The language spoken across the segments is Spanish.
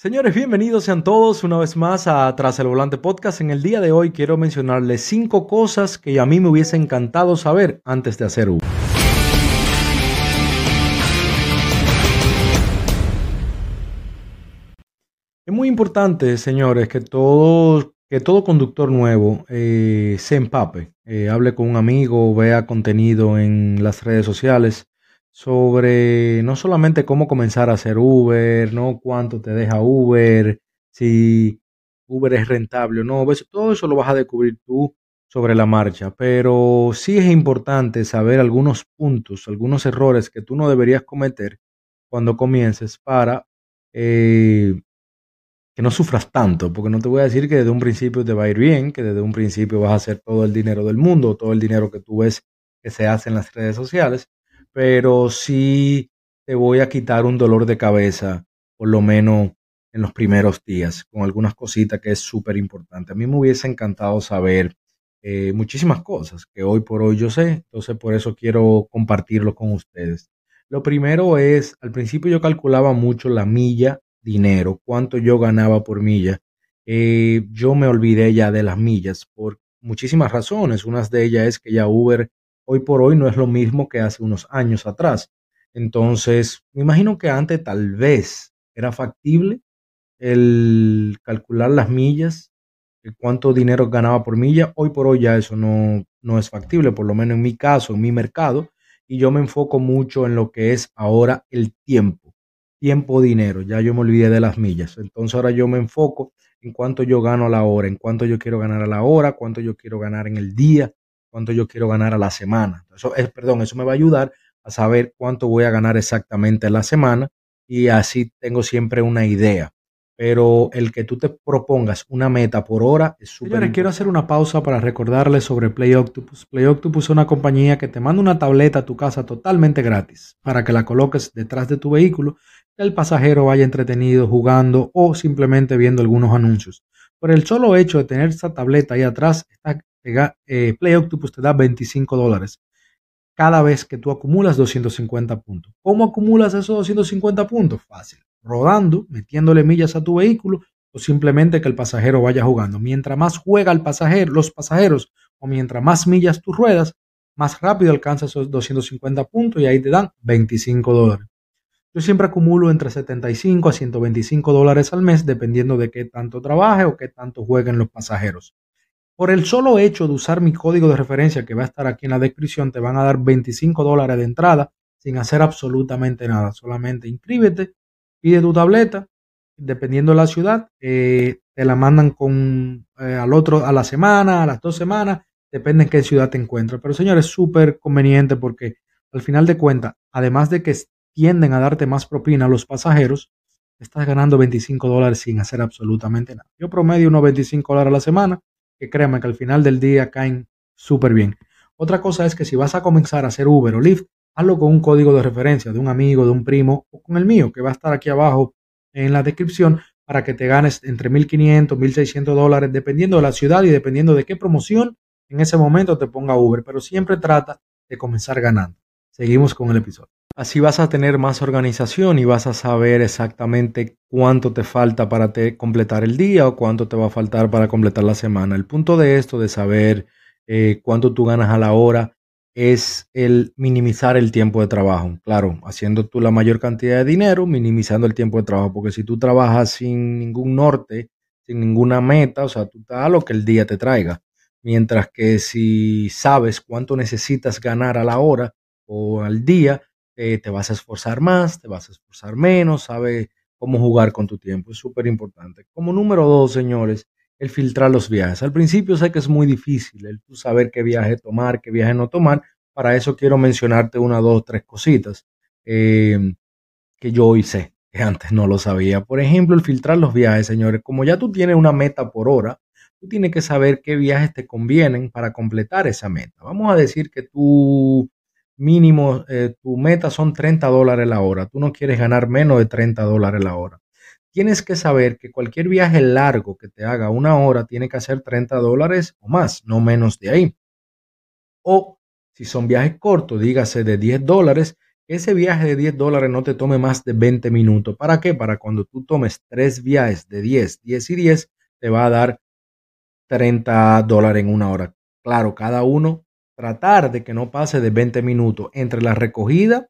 Señores, bienvenidos sean todos una vez más a Tras el Volante Podcast. En el día de hoy quiero mencionarles 5 cosas que a mí me hubiese encantado saber antes de hacer Uber. Es muy importante, señores, que todo conductor nuevo se empape. Hable con un amigo, vea contenido en las redes sociales sobre no solamente cómo comenzar a hacer Uber, no cuánto te deja Uber, si Uber es rentable o no, todo eso lo vas a descubrir tú sobre la marcha, pero sí es importante saber algunos puntos, algunos errores que tú no deberías cometer cuando comiences para que no sufras tanto, porque no te voy a decir que desde un principio te va a ir bien, que desde un principio vas a hacer todo el dinero del mundo, todo el dinero que tú ves que se hace en las redes sociales, pero sí te voy a quitar un dolor de cabeza, por lo menos en los primeros días, con algunas cositas que es súper importante. A mí me hubiese encantado saber muchísimas cosas que hoy por hoy yo sé, entonces por eso quiero compartirlo con ustedes. Lo primero es, al principio yo calculaba mucho la milla, dinero, cuánto yo ganaba por milla. Yo me olvidé ya de las millas por muchísimas razones. Una de ellas es que ya Uber hoy por hoy no es lo mismo que hace unos años atrás. Entonces, me imagino que antes tal vez era factible el calcular las millas, el cuánto dinero ganaba por milla. Hoy por hoy ya eso no es factible, por lo menos en mi caso, en mi mercado. Y yo me enfoco mucho en lo que es ahora el tiempo. Tiempo, dinero. Ya yo me olvidé de las millas. Entonces, ahora yo me enfoco en cuánto yo gano a la hora, en cuánto yo quiero ganar a la hora, cuánto yo quiero ganar en el día, cuánto yo quiero ganar a la semana. Eso me va a ayudar a saber cuánto voy a ganar exactamente a la semana y así tengo siempre una idea. Pero el que tú te propongas una meta por hora es súper importante. Quiero hacer una pausa para recordarles sobre Play Octopus. Play Octopus es una compañía que te manda una tableta a tu casa totalmente gratis para que la coloques detrás de tu vehículo, que el pasajero vaya entretenido jugando o simplemente viendo algunos anuncios. Por el solo hecho de tener esa tableta ahí atrás, Play Octopus te da $25 cada vez que tú acumulas 250 puntos. ¿Cómo acumulas esos 250 puntos? Fácil, rodando, metiéndole millas a tu vehículo o simplemente que el pasajero vaya jugando. Mientras más juega el pasajero, los pasajeros o mientras más millas tú ruedas, más rápido alcanzas esos 250 puntos y ahí te dan $25. Yo siempre acumulo entre $75 a $125 al mes dependiendo de qué tanto trabaje o qué tanto jueguen los pasajeros. Por el solo hecho de usar mi código de referencia que va a estar aquí en la descripción, te van a dar $25 de entrada sin hacer absolutamente nada. Solamente inscríbete, pide tu tableta, dependiendo de la ciudad, te la mandan a la semana, a las 2 semanas, depende en qué ciudad te encuentres. Pero señores, es súper conveniente porque al final de cuentas, además de que tienden a darte más propina a los pasajeros, estás ganando $25 sin hacer absolutamente nada. Yo promedio unos $25 a la semana, que créanme que al final del día caen súper bien. Otra cosa es que si vas a comenzar a hacer Uber o Lyft, hazlo con un código de referencia de un amigo, de un primo o con el mío que va a estar aquí abajo en la descripción para que te ganes entre $1,500, $1,600 dependiendo de la ciudad y dependiendo de qué promoción en ese momento te ponga Uber. Pero siempre trata de comenzar ganando. Seguimos con el episodio. Así vas a tener más organización y vas a saber exactamente cuánto te falta para completar el día o cuánto te va a faltar para completar la semana. El punto de esto, de saber cuánto tú ganas a la hora, es el minimizar el tiempo de trabajo. Claro, haciendo tú la mayor cantidad de dinero, minimizando el tiempo de trabajo. Porque si tú trabajas sin ningún norte, sin ninguna meta, o sea, tú te das lo que el día te traiga. Mientras que si sabes cuánto necesitas ganar a la hora o al día, te vas a esforzar más, te vas a esforzar menos, sabes cómo jugar con tu tiempo, es súper importante. Como número 2, señores, el filtrar los viajes. Al principio sé que es muy difícil el tú saber qué viaje tomar, qué viaje no tomar. Para eso quiero mencionarte 1, 2, 3 cositas que yo hoy sé, que antes no lo sabía. Por ejemplo, el filtrar los viajes, señores. Como ya tú tienes una meta por hora, tú tienes que saber qué viajes te convienen para completar esa meta. Vamos a decir que tú mínimo, tu meta son $30 la hora. Tú no quieres ganar menos de $30 la hora. Tienes que saber que cualquier viaje largo que te haga una hora tiene que hacer $30 o más, no menos de ahí. O si son viajes cortos, dígase de $10, ese viaje de $10 no te tome más de 20 minutos. ¿Para qué? Para cuando tú tomes 3 viajes de 10, 10 y 10, te va a dar $30 en una hora. Claro, cada uno tratar de que no pase de 20 minutos entre la recogida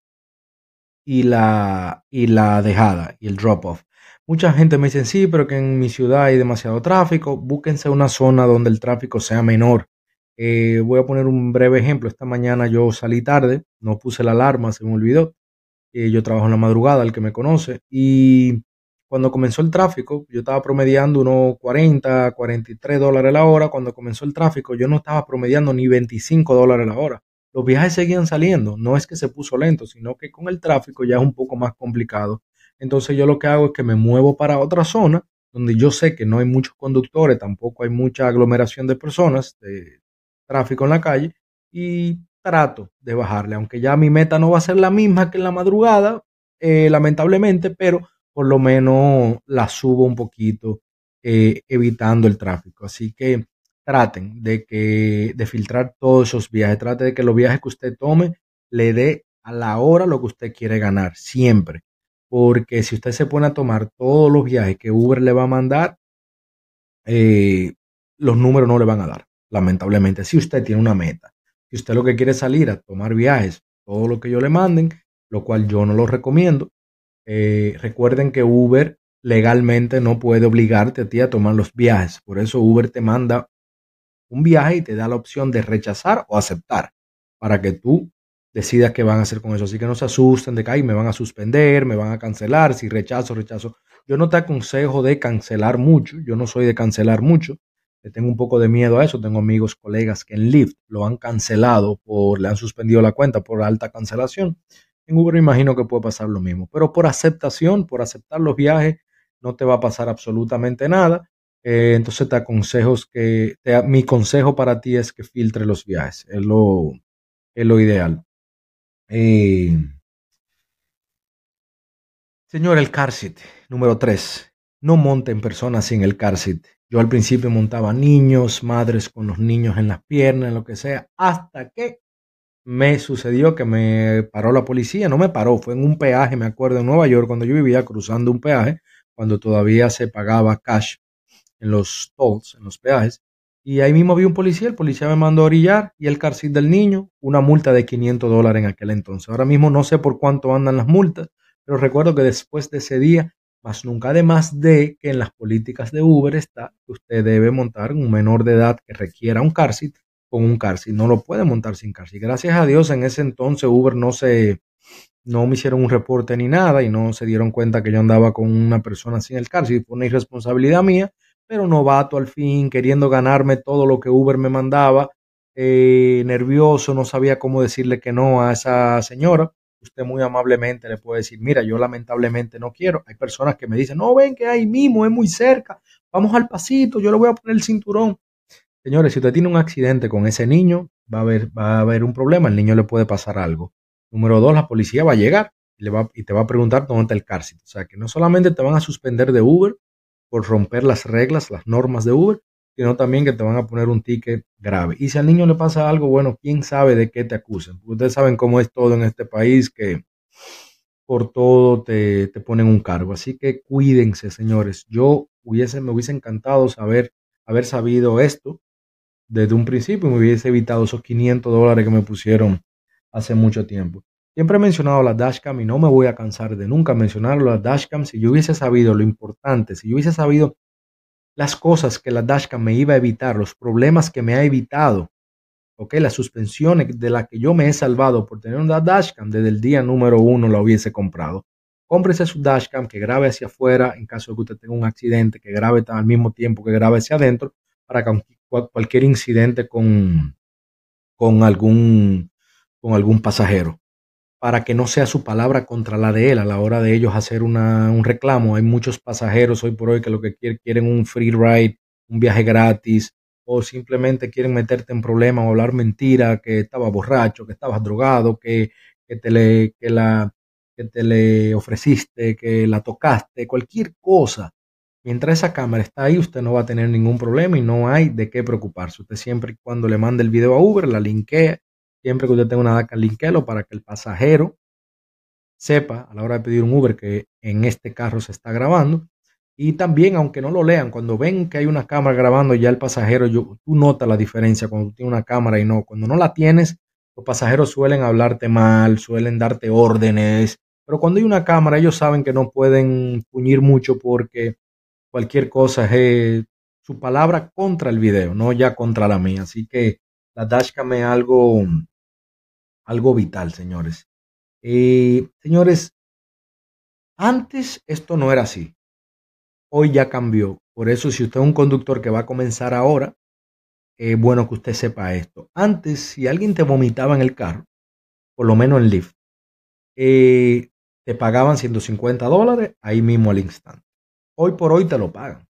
y la dejada y el drop-off. Mucha gente me dice, sí, pero que en mi ciudad hay demasiado tráfico. Búsquense una zona donde el tráfico sea menor. Voy a poner un breve ejemplo. Esta mañana yo salí tarde, no puse la alarma, se me olvidó. Yo trabajo en la madrugada, el que me conoce. Y cuando comenzó el tráfico, yo estaba promediando unos $40, $43 la hora. Cuando comenzó el tráfico, yo no estaba promediando ni $25 la hora. Los viajes seguían saliendo. No es que se puso lento, sino que con el tráfico ya es un poco más complicado. Entonces yo lo que hago es que me muevo para otra zona donde yo sé que no hay muchos conductores, tampoco hay mucha aglomeración de personas, de tráfico en la calle, y trato de bajarle. Aunque ya mi meta no va a ser la misma que en la madrugada, lamentablemente, pero por lo menos la subo un poquito, evitando el tráfico. Así que traten de filtrar todos esos viajes. Trate de que los viajes que usted tome le dé a la hora lo que usted quiere ganar, siempre. Porque si usted se pone a tomar todos los viajes que Uber le va a mandar, los números no le van a dar, lamentablemente. Si usted tiene una meta, si usted lo que quiere es salir a tomar viajes, todo lo que yo le manden, lo cual yo no lo recomiendo. Recuerden que Uber legalmente no puede obligarte a ti a tomar los viajes. Por eso Uber te manda un viaje y te da la opción de rechazar o aceptar para que tú decidas qué van a hacer con eso. Así que no se asusten de que ay, me van a suspender, me van a cancelar, si rechazo. Yo no te aconsejo de cancelar mucho. Yo no soy de cancelar mucho. Le tengo un poco de miedo a eso. Tengo amigos, colegas que en Lyft lo han cancelado, le han suspendido la cuenta por alta cancelación. En Uber me imagino que puede pasar lo mismo. Pero por aceptación, por aceptar los viajes, no te va a pasar absolutamente nada. Entonces mi consejo para ti es que filtre los viajes. Es lo ideal. Señor, el car seat número 3, no monten personas sin el car seat. Yo al principio montaba niños, madres con los niños en las piernas, lo que sea, hasta que me sucedió que me paró la policía. No me paró, fue en un peaje, me acuerdo, en Nueva York, cuando yo vivía, cruzando un peaje, cuando todavía se pagaba cash en los tolls, en los peajes. Y ahí mismo vi un policía, el policía me mandó a orillar y el car seat del niño, una multa de $500 en aquel entonces. Ahora mismo no sé por cuánto andan las multas, pero recuerdo que después de ese día, más nunca, además de que en las políticas de Uber está que usted debe montar un menor de edad que requiera un car seat con un car seat. No lo puede montar sin car seat. Gracias a Dios en ese entonces Uber no me hicieron un reporte ni nada y no se dieron cuenta que yo andaba con una persona sin el car seat. Fue una irresponsabilidad mía. Pero novato al fin, queriendo ganarme todo lo que Uber me mandaba, nervioso, no sabía cómo decirle que no a esa señora. Usted muy amablemente le puede decir, mira, yo lamentablemente no quiero. Hay personas que me dicen, no, ven que ahí mismo, es muy cerca, vamos al pasito, yo le voy a poner el cinturón. Señores, si usted tiene un accidente con ese niño, va a haber un problema, el niño le puede pasar algo. Número 2, la policía va a llegar y te va a preguntar dónde está el car seat. O sea, que no solamente te van a suspender de Uber, por romper las reglas, las normas de Uber, sino también que te van a poner un ticket grave. Y si al niño le pasa algo, bueno, quién sabe de qué te acusan. Ustedes saben cómo es todo en este país, que por todo te ponen un cargo. Así que cuídense, señores. Me hubiese encantado haber sabido esto desde un principio y me hubiese evitado esos $500 que me pusieron hace mucho tiempo. Siempre he mencionado las dashcam y no me voy a cansar de nunca mencionar las dashcam. Si yo hubiese sabido lo importante, si yo hubiese sabido las cosas que la dashcam me iba a evitar, los problemas que me ha evitado, ¿okay? Las suspensiones de las que yo me he salvado por tener una dashcam, desde el día número 1 la hubiese comprado. Cómprese su dashcam que grabe hacia afuera en caso de que usted tenga un accidente, que grabe al mismo tiempo que grabe hacia adentro, para que cualquier incidente con algún pasajero, para que no sea su palabra contra la de él a la hora de ellos hacer un reclamo. Hay muchos pasajeros hoy por hoy que lo que quieren un free ride, un viaje gratis, o simplemente quieren meterte en problemas o hablar mentira, que estabas borracho, que estabas drogado, que te le ofreciste, que la tocaste, cualquier cosa. Mientras esa cámara está ahí, usted no va a tener ningún problema y no hay de qué preocuparse. Usted siempre y cuando le mande el video a Uber, la linkea. Siempre que usted tenga una DACA, linkéelo para que el pasajero sepa a la hora de pedir un Uber que en este carro se está grabando. Y también, aunque no lo lean, cuando ven que hay una cámara grabando ya el pasajero, tú notas la diferencia cuando tiene una cámara y no. Cuando no la tienes, los pasajeros suelen hablarte mal, suelen darte órdenes. Pero cuando hay una cámara, ellos saben que no pueden puñir mucho porque cualquier cosa es su palabra contra el video, no ya contra la mía. Así que la dashcam es algo vital, señores. Señores, antes esto no era así. Hoy ya cambió. Por eso, si usted es un conductor que va a comenzar ahora, es bueno que usted sepa esto. Antes, si alguien te vomitaba en el carro, por lo menos en Lyft, te pagaban $150 ahí mismo al instante. Hoy por hoy te lo pagan.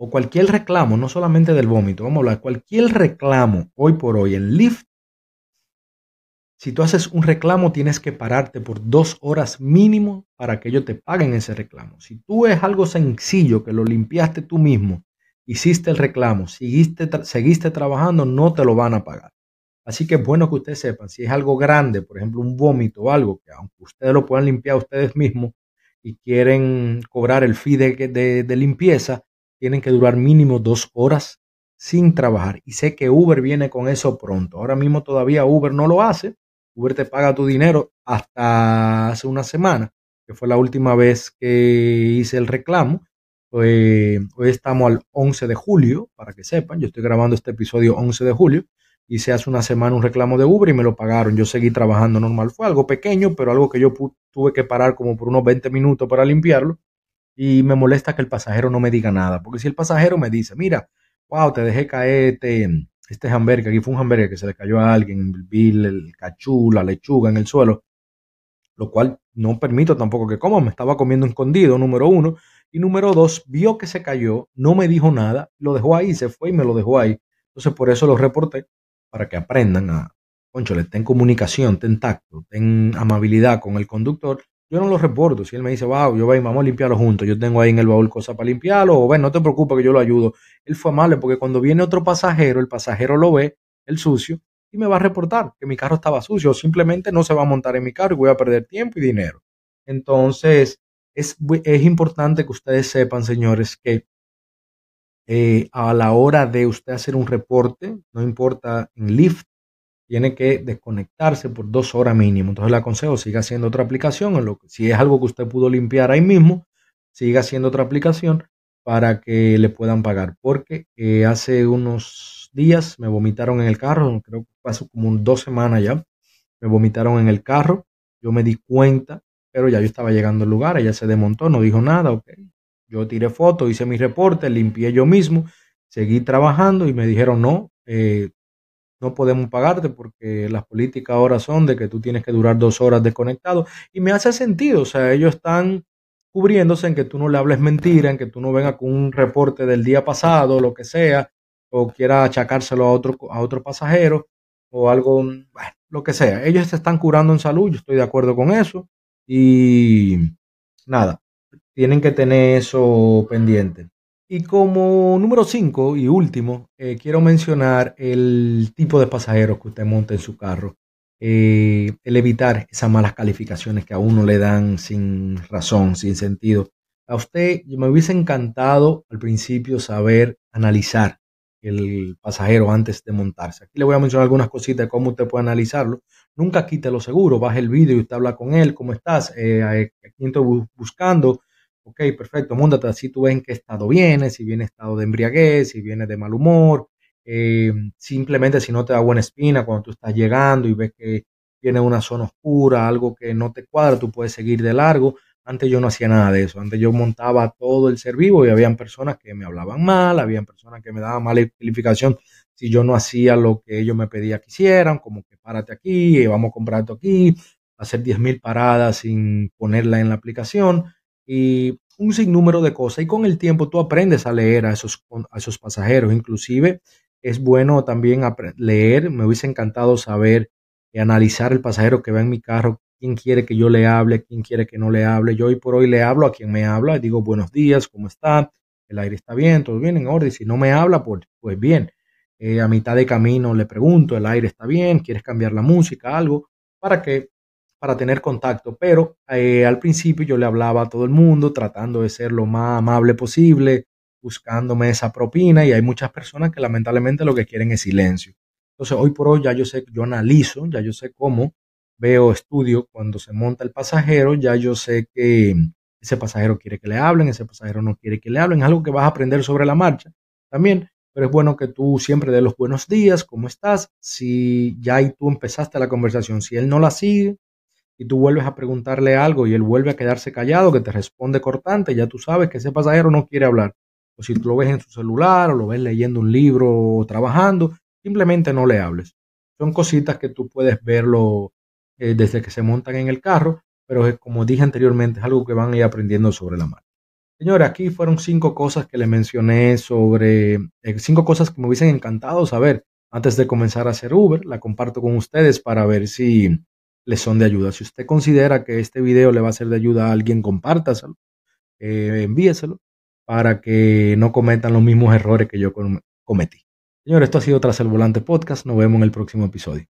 O cualquier reclamo, no solamente del vómito, vamos a hablar, cualquier reclamo hoy por hoy en Lyft, si tú haces un reclamo, tienes que pararte por 2 horas mínimo para que ellos te paguen ese reclamo. Si tú es algo sencillo, que lo limpiaste tú mismo, hiciste el reclamo, seguiste trabajando, no te lo van a pagar. Así que es bueno que ustedes sepan, si es algo grande, por ejemplo un vómito o algo, que aunque ustedes lo puedan limpiar ustedes mismos y quieren cobrar el fee de limpieza, tienen que durar mínimo 2 horas sin trabajar. Y sé que Uber viene con eso pronto. Ahora mismo todavía Uber no lo hace. Uber te paga tu dinero hasta hace una semana, que fue la última vez que hice el reclamo. Hoy estamos al 11 de julio, para que sepan. Yo estoy grabando este episodio 11 de julio. Hice hace una semana un reclamo de Uber y me lo pagaron. Yo seguí trabajando normal. Fue algo pequeño, pero algo que yo tuve que parar como por unos 20 minutos para limpiarlo. Y me molesta que el pasajero no me diga nada. Porque si el pasajero me dice, mira, wow, te dejé caer este hamburger, aquí fue un hamburger que se le cayó a alguien, vi el cachú, la lechuga en el suelo, lo cual no permito tampoco que coma, me estaba comiendo escondido, número uno, y número dos, vio que se cayó, no me dijo nada, lo dejó ahí, se fue y me lo dejó ahí, entonces por eso lo reporté, para que aprendan a, cónchole, ten comunicación, ten tacto, ten amabilidad con el conductor. Yo no lo reporto, si él me dice, wow, yo voy, vamos a limpiarlo juntos, yo tengo ahí en el baúl cosas para limpiarlo, o ven, no te preocupes que yo lo ayudo. Él fue amable porque cuando viene otro pasajero, el pasajero lo ve, el sucio, y me va a reportar que mi carro estaba sucio, o simplemente no se va a montar en mi carro y voy a perder tiempo y dinero. Entonces, es importante que ustedes sepan, señores, que a la hora de usted hacer un reporte, no importa en Lyft, tiene que desconectarse por 2 horas mínimo. Entonces le aconsejo, siga haciendo otra aplicación. Si es algo que usted pudo limpiar ahí mismo, siga haciendo otra aplicación para que le puedan pagar. Porque hace unos días me vomitaron en el carro, creo que pasó como 2 semanas ya. Me vomitaron en el carro, yo me di cuenta, pero ya yo estaba llegando al lugar, ella se desmontó, no dijo nada. Okay. Yo tiré fotos, hice mis reportes, limpié yo mismo, seguí trabajando y me dijeron no, no podemos pagarte porque las políticas ahora son de que tú tienes que durar 2 horas desconectado. Y me hace sentido, o sea, ellos están cubriéndose en que tú no le hables mentira, en que tú no vengas con un reporte del día pasado, lo que sea, o quieras achacárselo a otro pasajero o algo, bueno, lo que sea. Ellos se están curando en salud, yo estoy de acuerdo con eso. Y nada, tienen que tener eso pendiente. Y como número 5 y último, quiero mencionar el tipo de pasajeros que usted monta en su carro. El evitar esas malas calificaciones que a uno le dan sin razón, sin sentido. A usted me hubiese encantado al principio saber analizar el pasajero antes de montarse. Aquí le voy a mencionar algunas cositas de cómo usted puede analizarlo. Nunca quite lo seguro, baje el vídeo y usted habla con él. ¿Cómo estás? Aquí estoy buscando. Ok, perfecto, móntate, así tú ves en qué estado viene, si viene estado de embriaguez, si viene de mal humor, simplemente si no te da buena espina cuando tú estás llegando y ves que viene una zona oscura, algo que no te cuadra, tú puedes seguir de largo. Antes yo no hacía nada de eso, antes yo montaba todo el ser vivo y habían personas que me hablaban mal, habían personas que me daban mala calificación si yo no hacía lo que ellos me pedían que hicieran, como que párate aquí, vamos a comprar aquí, hacer 10,000 paradas sin ponerla en la aplicación. Y un sinnúmero de cosas, y con el tiempo tú aprendes a leer a esos pasajeros. Inclusive es bueno también leer, me hubiese encantado saber y analizar el pasajero que va en mi carro, quién quiere que yo le hable, quién quiere que no le hable. Yo hoy por hoy le hablo a quien me habla, digo buenos días, ¿cómo está? El aire está bien, todo bien en orden, si no me habla, pues bien. A mitad de camino le pregunto, el aire está bien, ¿quieres cambiar la música, algo? Para que para tener contacto, pero al principio yo le hablaba a todo el mundo tratando de ser lo más amable posible, buscándome esa propina, y hay muchas personas que lamentablemente lo que quieren es silencio. Entonces hoy por hoy ya yo sé, yo analizo, ya yo sé cómo, veo, estudio cuando se monta el pasajero, ya yo sé que ese pasajero quiere que le hablen, ese pasajero no quiere que le hablen, es algo que vas a aprender sobre la marcha también. Pero es bueno que tú siempre des los buenos días, ¿cómo estás? Si ya ahí tú empezaste la conversación, si él no la sigue y tú vuelves a preguntarle algo y él vuelve a quedarse callado, que te responde cortante, ya tú sabes que ese pasajero no quiere hablar. O si tú lo ves en su celular o lo ves leyendo un libro o trabajando, simplemente no le hables. Son cositas que tú puedes verlo desde que se montan en el carro, pero como dije anteriormente, es algo que van a ir aprendiendo sobre la marcha. Señores, aquí fueron 5 cosas que le mencioné sobre, 5 cosas que me hubiesen encantado saber antes de comenzar a hacer Uber. La comparto con ustedes para ver si les son de ayuda. Si usted considera que este video le va a ser de ayuda a alguien, compártaselo, envíeselo para que no cometan los mismos errores que yo cometí. Señores, esto ha sido Tras el Volante Podcast. Nos vemos en el próximo episodio.